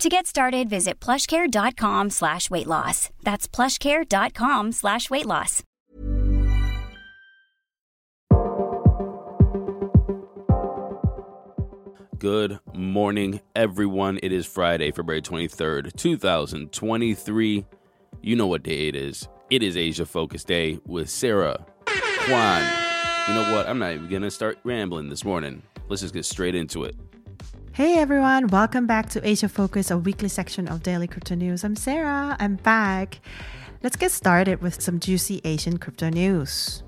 To get started, visit plushcare.com/weightloss. That's plushcare.com/weightloss. Good morning, everyone. It is Friday, February 23rd, 2023. You know what day it is. It is Asia Focus Day with Sarah Kwan. You know what? I'm not even going to start rambling this morning. Let's just get straight into it. Hey everyone, welcome back to Asia Focus, a weekly section of Daily Crypto News. I'm Sarah, I'm back. Let's get started with some juicy Asian crypto news.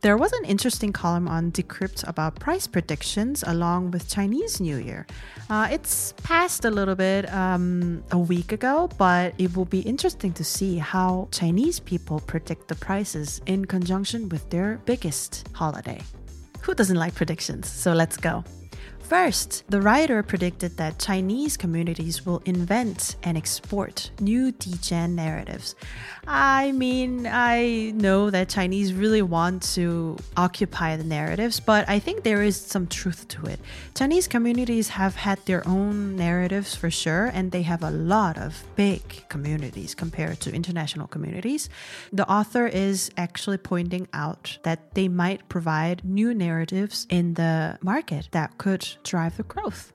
There was an interesting column on Decrypt about price predictions along with Chinese New Year. It's passed a little bit a week ago, but it will be interesting to see how Chinese people predict the prices in conjunction with their biggest holiday. Who doesn't like predictions? So let's go. First, the writer predicted that Chinese communities will invent and export new degen narratives. I mean, I know that Chinese really want to occupy the narratives, but I think there is some truth to it. Chinese communities have had their own narratives for sure, and they have a lot of big communities compared to international communities. The author is actually pointing out that they might provide new narratives in the market that could drive the growth.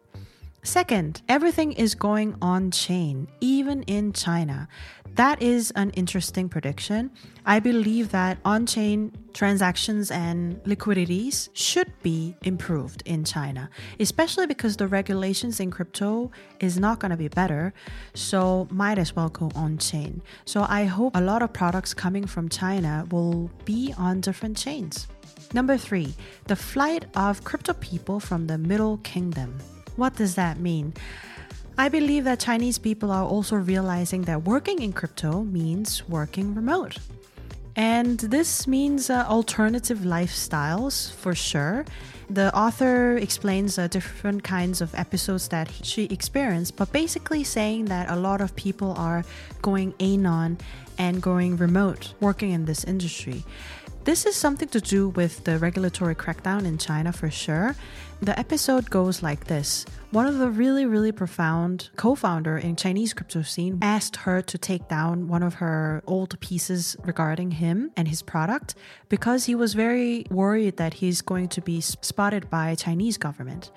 Second, everything is going on chain, even in China. That is an interesting prediction. I believe that on-chain transactions and liquidities should be improved in China, especially because the regulations in crypto is not going to be better, so might as well go on-chain. So I hope a lot of products coming from China will be on different chains. Number three, the flight of crypto people from the Middle Kingdom. What does that mean? I believe that Chinese people are also realizing that working in crypto means working remote. And this means alternative lifestyles for sure. The author explains different kinds of episodes that she experienced, but basically saying that a lot of people are going anon and going remote, working in this industry. This is something to do with the regulatory crackdown in China for sure. The episode goes like this. One of the really, really profound co-founder in Chinese crypto scene asked her to take down one of her old pieces regarding him and his product because he was very worried that he's going to be spotted by Chinese government.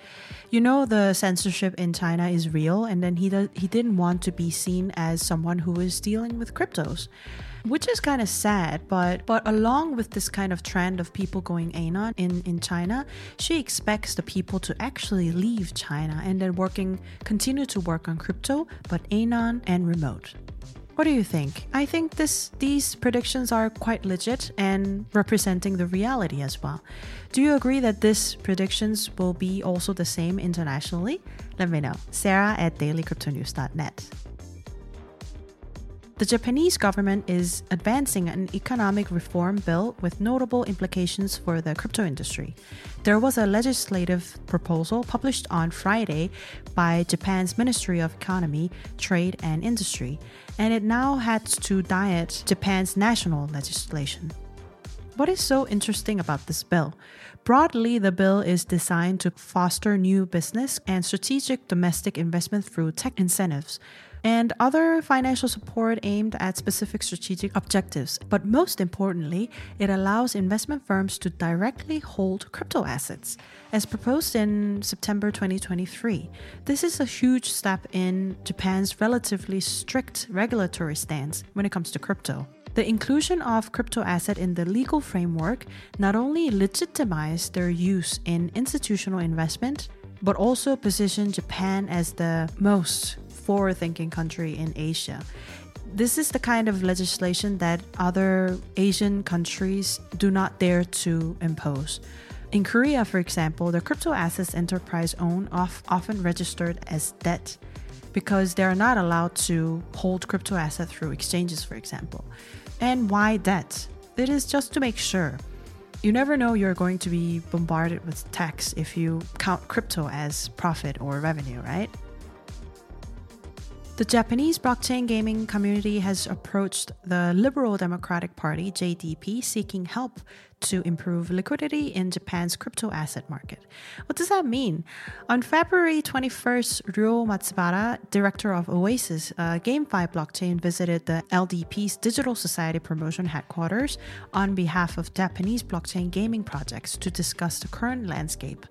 You know, the censorship in China is real, and then he didn't want to be seen as someone who is dealing with cryptos, which is kind of sad, but along with this kind of trend of people going anon in China, she expects the people to actually leave China and then continue to work on crypto, but anon and remote. What do you think? I think these predictions are quite legit and representing the reality as well. Do you agree that these predictions will be also the same internationally? Let me know. Sarah at dailycryptonews.net. The Japanese government is advancing an economic reform bill with notable implications for the crypto industry. There was a legislative proposal published on Friday by Japan's Ministry of Economy, Trade and Industry, and it now had to diet Japan's national legislation. What is so interesting about this bill? Broadly, the bill is designed to foster new business and strategic domestic investment through tech incentives and other financial support aimed at specific strategic objectives. But most importantly, it allows investment firms to directly hold crypto assets, as proposed in September 2023. This is a huge step in Japan's relatively strict regulatory stance when it comes to crypto. The inclusion of crypto asset in the legal framework not only legitimized their use in institutional investment, but also positioned Japan as the most forward-thinking country in Asia. This is the kind of legislation that other Asian countries do not dare to impose. In Korea, for example, the crypto assets enterprise own are often registered as debt, because they are not allowed to hold crypto assets through exchanges, for example. And why debt? It is just to make sure. You never know you're going to be bombarded with tax if you count crypto as profit or revenue, right? The Japanese blockchain gaming community has approached the Liberal Democratic Party, JDP, seeking help to improve liquidity in Japan's crypto asset market. What does that mean? On February 21st, Ryo Matsubara, director of Oasis, GameFi blockchain, visited the LDP's Digital Society Promotion Headquarters on behalf of Japanese blockchain gaming projects to discuss the current landscape.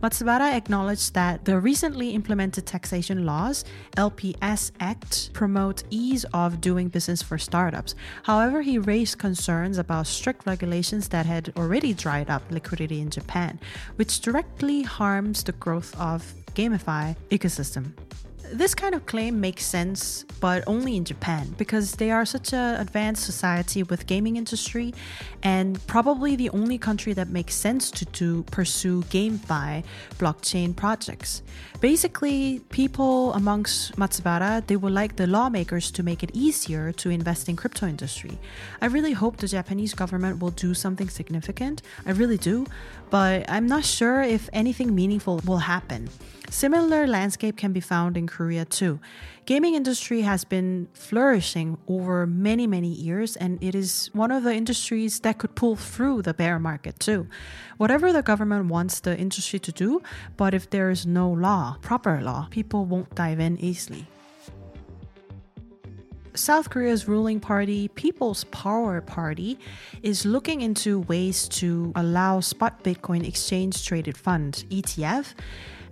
Matsubara acknowledged that the recently implemented taxation laws, LPS Act, promote ease of doing business for startups. However, he raised concerns about strict regulations that had already dried up liquidity in Japan, which directly harms the growth of GameFi ecosystem. This kind of claim makes sense, but only in Japan, because they are such an advanced society with gaming industry, and probably the only country that makes sense to pursue GameFi blockchain projects. Basically, people amongst Matsubara, they would like the lawmakers to make it easier to invest in crypto industry. I really hope the Japanese government will do something significant. I really do, but I'm not sure if anything meaningful will happen. Similar landscape can be found in Korea too. Gaming industry has been flourishing over many, many years, and it is one of the industries that could pull through the bear market too. Whatever the government wants the industry to do, but if there is no law, proper law, people won't dive in easily. South Korea's ruling party, People's Power Party, is looking into ways to allow spot Bitcoin exchange traded fund, ETF,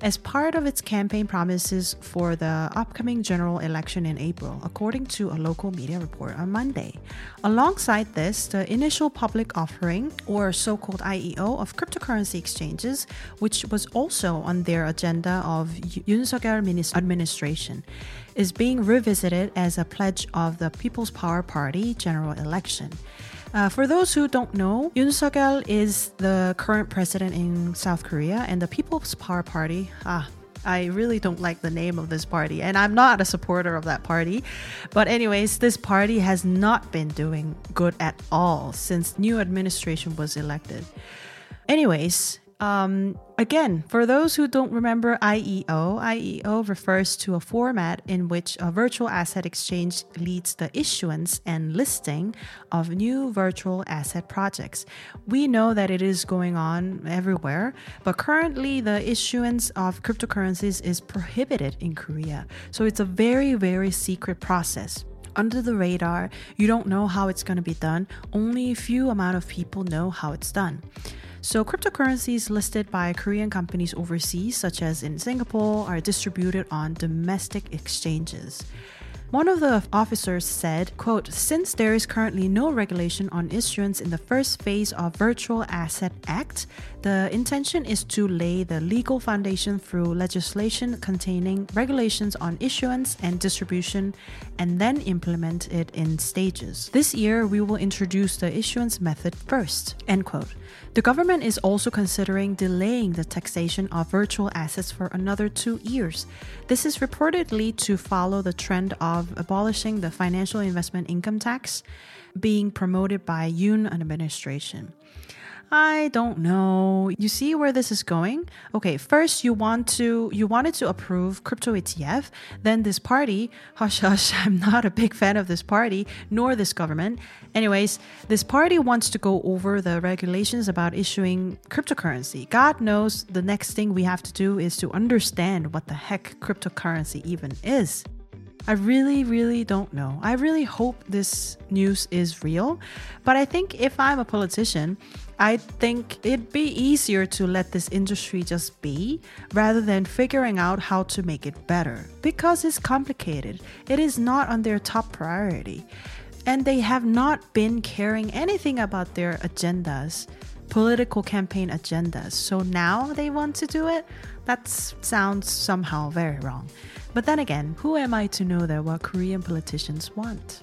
as part of its campaign promises for the upcoming general election in April, according to a local media report on Monday. Alongside this, the initial public offering, or so-called IEO, of cryptocurrency exchanges, which was also on their agenda of Yoon Suk-yeol administration, is being revisited as a pledge of the People's Power Party general election. For those who don't know, Yoon Suk-yeol is the current president in South Korea, and the People's Power Party, I really don't like the name of this party, and I'm not a supporter of that party. But anyways, this party has not been doing good at all since new administration was elected. Anyways, again, for those who don't remember IEO refers to a format in which a virtual asset exchange leads the issuance and listing of new virtual asset projects. We know that it is going on everywhere, but currently the issuance of cryptocurrencies is prohibited in Korea. So it's a very, very secret process. Under the radar, you don't know how it's going to be done. Only a few amount of people know how it's done. So cryptocurrencies listed by Korean companies overseas, such as in Singapore, are distributed on domestic exchanges. One of the officers said, quote, "Since there is currently no regulation on issuance in the first phase of Virtual Asset Act, the intention is to lay the legal foundation through legislation containing regulations on issuance and distribution, and then implement it in stages. This year, we will introduce the issuance method first," end quote. The government is also considering delaying the taxation of virtual assets for another 2 years. This is reportedly to follow the trend of of abolishing the financial investment income tax being promoted by Yoon administration. I don't know. You see where this is going? Okay, first you wanted to approve crypto ETF. Then this party, hush hush, I'm not a big fan of this party, nor this government. Anyways, this party wants to go over the regulations about issuing cryptocurrency. God knows the next thing we have to do is to understand what the heck cryptocurrency even is. I really, really don't know. I really hope this news is real. But I think if I'm a politician, I think it'd be easier to let this industry just be rather than figuring out how to make it better. Because it's complicated. It is not on their top priority. And they have not been caring anything about their agendas, political campaign agendas. So now they want to do it? That sounds somehow very wrong. But then again, who am I to know that what Korean politicians want?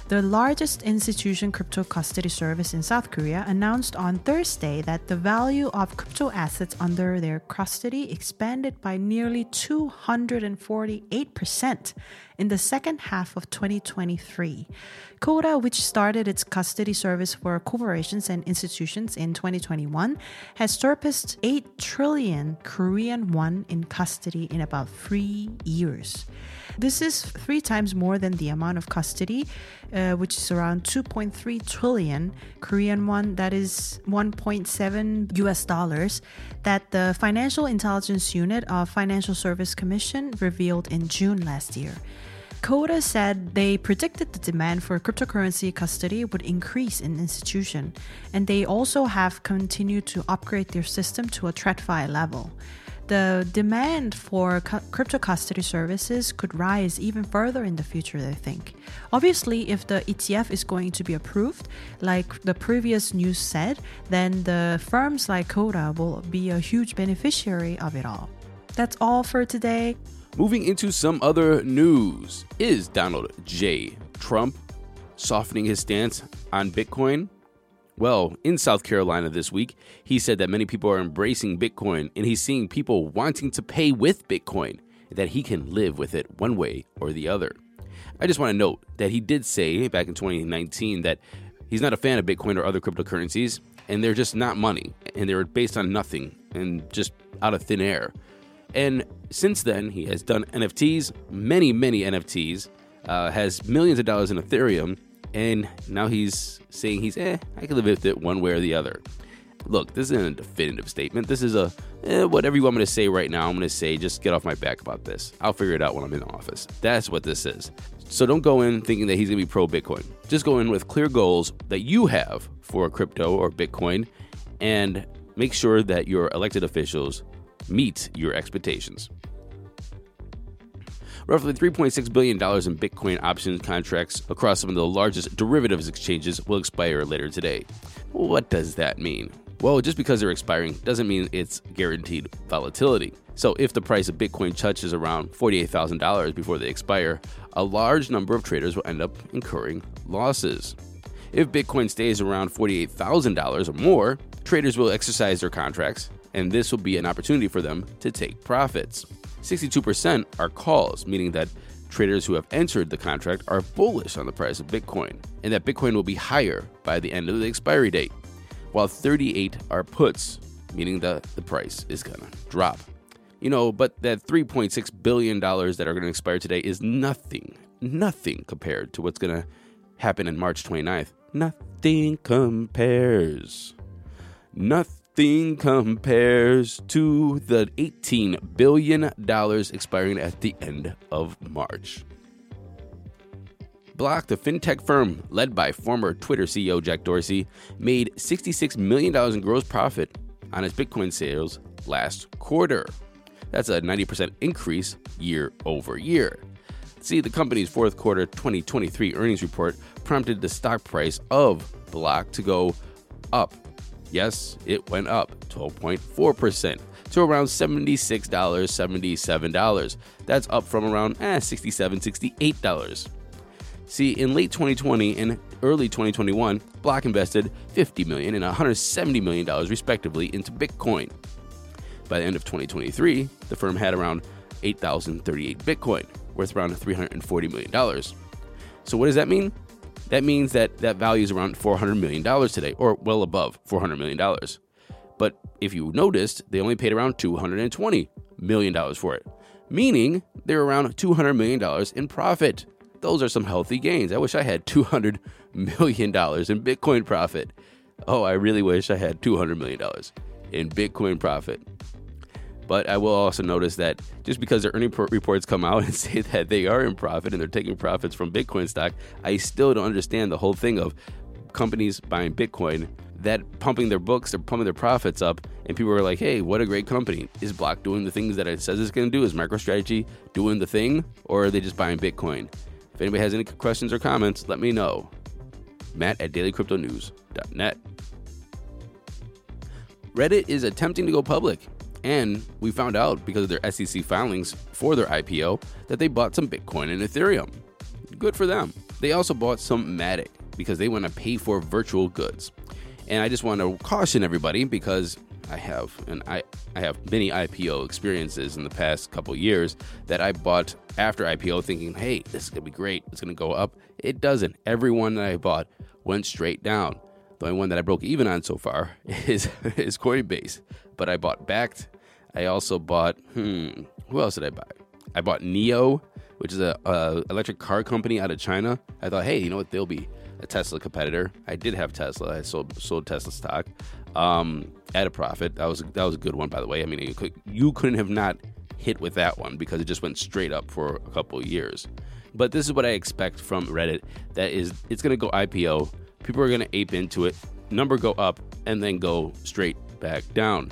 the largest institution crypto custody service in South Korea, announced on Thursday that the value of crypto assets under their custody expanded by nearly 248% in the second half of 2023. Koda, which started its custody service for corporations and institutions in 2021, has surpassed 8 trillion Korean won in custody in about 3 years. This is 3 times more than the amount of custody, which is around 2.3 trillion Korean won, that is $1.7, that the Financial Intelligence Unit of Financial Service Commission revealed in June last year. Koda said they predicted the demand for cryptocurrency custody would increase in institution, and they also have continued to upgrade their system to a TradFi level. The demand for crypto custody services could rise even further in the future, they think. Obviously, if the ETF is going to be approved, like the previous news said, then the firms like Koda will be a huge beneficiary of it all. That's all for today. Moving into some other news, is Donald J. Trump softening his stance on Bitcoin? Well, in South Carolina this week, he said that many people are embracing Bitcoin, and he's seeing people wanting to pay with Bitcoin, and that he can live with it one way or the other. I just want to note that he did say back in 2019 that he's not a fan of Bitcoin or other cryptocurrencies, and they're just not money, and they're based on nothing and just out of thin air. And since then, he has done NFTs, many NFTs, has millions of dollars in Ethereum. And now he's saying I can live with it one way or the other. Look, this isn't a definitive statement. This is a, whatever you want me to say right now, I'm going to say, just get off my back about this. I'll figure it out when I'm in the office. That's what this is. So don't go in thinking that he's going to be pro-Bitcoin. Just go in with clear goals that you have for crypto or Bitcoin, and make sure that your elected officials meet your expectations. Roughly $3.6 billion in Bitcoin option contracts across some of the largest derivatives exchanges will expire later today. What does that mean? Well, just because they're expiring doesn't mean it's guaranteed volatility. So if the price of Bitcoin touches around $48,000 before they expire, a large number of traders will end up incurring losses. If Bitcoin stays around $48,000 or more, traders will exercise their contracts, and this will be an opportunity for them to take profits. 62% are calls, meaning that traders who have entered the contract are bullish on the price of Bitcoin, and that Bitcoin will be higher by the end of the expiry date, while 38% are puts, meaning the price is going to drop. You know, but that $3.6 billion that are going to expire today is nothing compared to what's going to happen in March 29th. Nothing compares. Nothing compares to the $18 billion expiring at the end of March. Block, the fintech firm led by former Twitter CEO Jack Dorsey, made $66 million in gross profit on its Bitcoin sales last quarter. That's a 90% increase year over year. See, the company's fourth quarter 2023 earnings report prompted the stock price of Block to go up. Yes, it went up 12.4% to around $76, $77. That's up from around $67, $68. See, in late 2020 and early 2021, Block invested $50 million and $170 million respectively into Bitcoin. By the end of 2023, the firm had around 8,038 Bitcoin, worth around $340 million. So what does that mean? That means that value is around $400 million today, or well above $400 million. But if you noticed, they only paid around $220 million for it, meaning they're around $200 million in profit. Those are some healthy gains. I wish I had $200 million in Bitcoin profit. Oh, I really wish I had $200 million in Bitcoin profit. But I will also notice that just because their earnings reports come out and say that they are in profit and they're taking profits from Bitcoin stock, I still don't understand the whole thing of companies buying Bitcoin, that pumping their books, they're pumping their profits up, and people are like, hey, what a great company. Is Block doing the things that it says it's going to do? Is MicroStrategy doing the thing? Or are they just buying Bitcoin? If anybody has any questions or comments, let me know. Matt@dailycryptonews.net. Reddit is attempting to go public. And we found out because of their SEC filings for their IPO that they bought some Bitcoin and Ethereum. Good for them. They also bought some Matic because they want to pay for virtual goods. And I just want to caution everybody because I have many IPO experiences in the past couple years that I bought after IPO thinking, hey, this is going to be great. It's going to go up. It doesn't. Every one that I bought went straight down. The only one that I broke even on so far is Coinbase. But I bought Backed. I also bought, who else did I buy? I bought NIO, which is an electric car company out of China. I thought, hey, you know what? They'll be a Tesla competitor. I did have Tesla. I sold Tesla stock at a profit. That was a good one, by the way. I mean, you couldn't have not hit with that one because it just went straight up for a couple of years. But this is what I expect from Reddit. That is, it's going to go IPO. People are going to ape into it, number go up, and then go straight back down.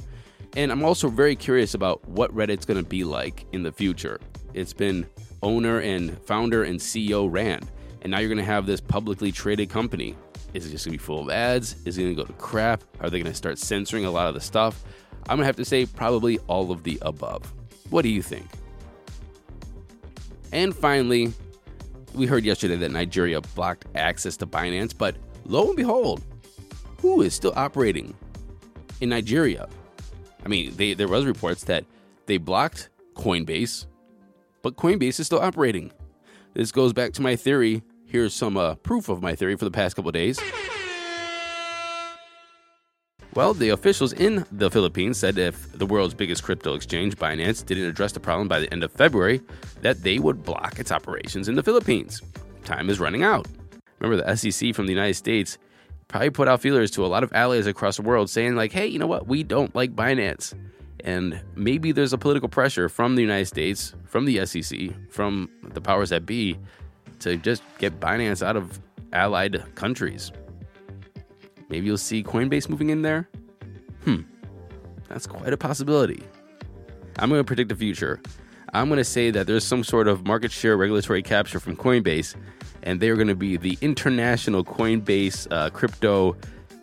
And I'm also very curious about what Reddit's going to be like in the future. It's been owner and founder and CEO ran, and now you're going to have this publicly traded company. Is it just going to be full of ads? Is it going to go to crap? Are they going to start censoring a lot of the stuff? I'm going to have to say probably all of the above. What do you think? And finally, we heard yesterday that Nigeria blocked access to Binance, but lo and behold, who is still operating in Nigeria? I mean, there was reports that they blocked Coinbase, but Coinbase is still operating. This goes back to my theory. Here's some proof of my theory for the past couple of days. Well, the officials in the Philippines said if the world's biggest crypto exchange, Binance, didn't address the problem by the end of February, that they would block its operations in the Philippines. Time is running out. Remember, the SEC from the United States probably put out feelers to a lot of allies across the world saying, like, hey, you know what? We don't like Binance. And maybe there's a political pressure from the United States, from the SEC, from the powers that be to just get Binance out of allied countries. Maybe you'll see Coinbase moving in there. That's quite a possibility. I'm going to predict the future. I'm going to say that there's some sort of market share regulatory capture from Coinbase, and they're going to be the international Coinbase, crypto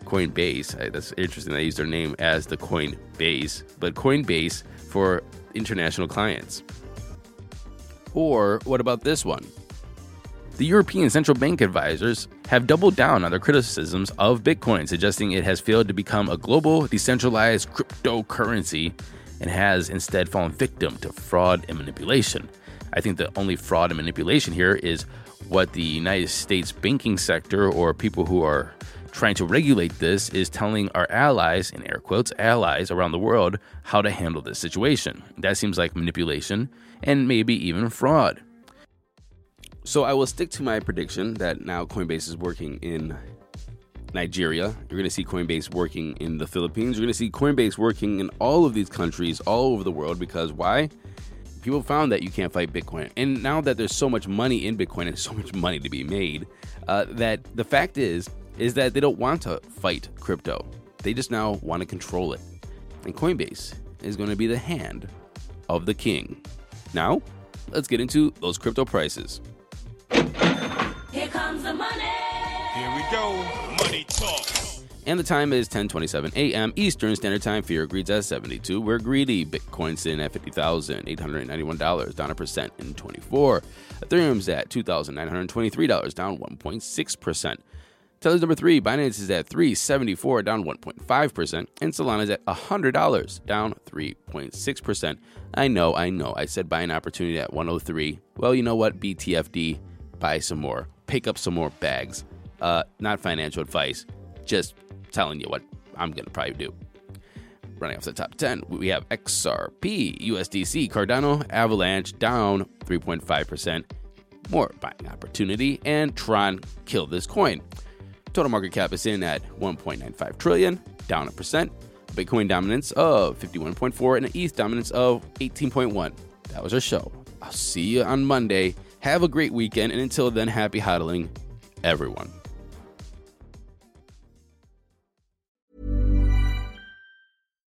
Coinbase. That's interesting. They use their name as the Coinbase, but Coinbase for international clients. Or what about this one? The European Central Bank advisors have doubled down on their criticisms of Bitcoin, suggesting it has failed to become a global, decentralized cryptocurrency and has instead fallen victim to fraud and manipulation. I think the only fraud and manipulation here is what the United States banking sector or people who are trying to regulate this is telling our allies, in air quotes, allies around the world how to handle this situation. That seems like manipulation and maybe even fraud. So I will stick to my prediction that now Coinbase is working in Nigeria. You're going to see Coinbase working in the Philippines. You're going to see Coinbase working in all of these countries all over the world, because why? People found that you can't fight Bitcoin. And now that there's so much money in Bitcoin and so much money to be made, that the fact is that they don't want to fight crypto. They just now want to control it. And Coinbase is going to be the hand of the king. Now, let's get into those crypto prices. Here comes the money. Here we go. Money talk. And the time is 10:27 a.m. Eastern Standard Time. Fear greeds at 72. We're greedy. Bitcoin's in at $50,891, down 1% in 24. Ethereum's at $2,923, down 1.6%. Tether's number 3. Binance is at $374, down 1.5%. And Solana's at $100, down 3.6%. I know. I said buy an opportunity at 103. Well, you know what? BTFD. Buy some more. Pick up some more bags. Not financial advice. Just telling you what I'm going to probably do. Running off the top 10, we have XRP, USDC, Cardano, Avalanche, down 3.5%. More buying opportunity. And Tron, kill this coin. Total market cap is in at $1.95 trillion, down 1%. Bitcoin dominance of 51.4 and an ETH dominance of 18.1. That was our show. I'll see you on Monday. Have a great weekend. And until then, happy hodling, everyone.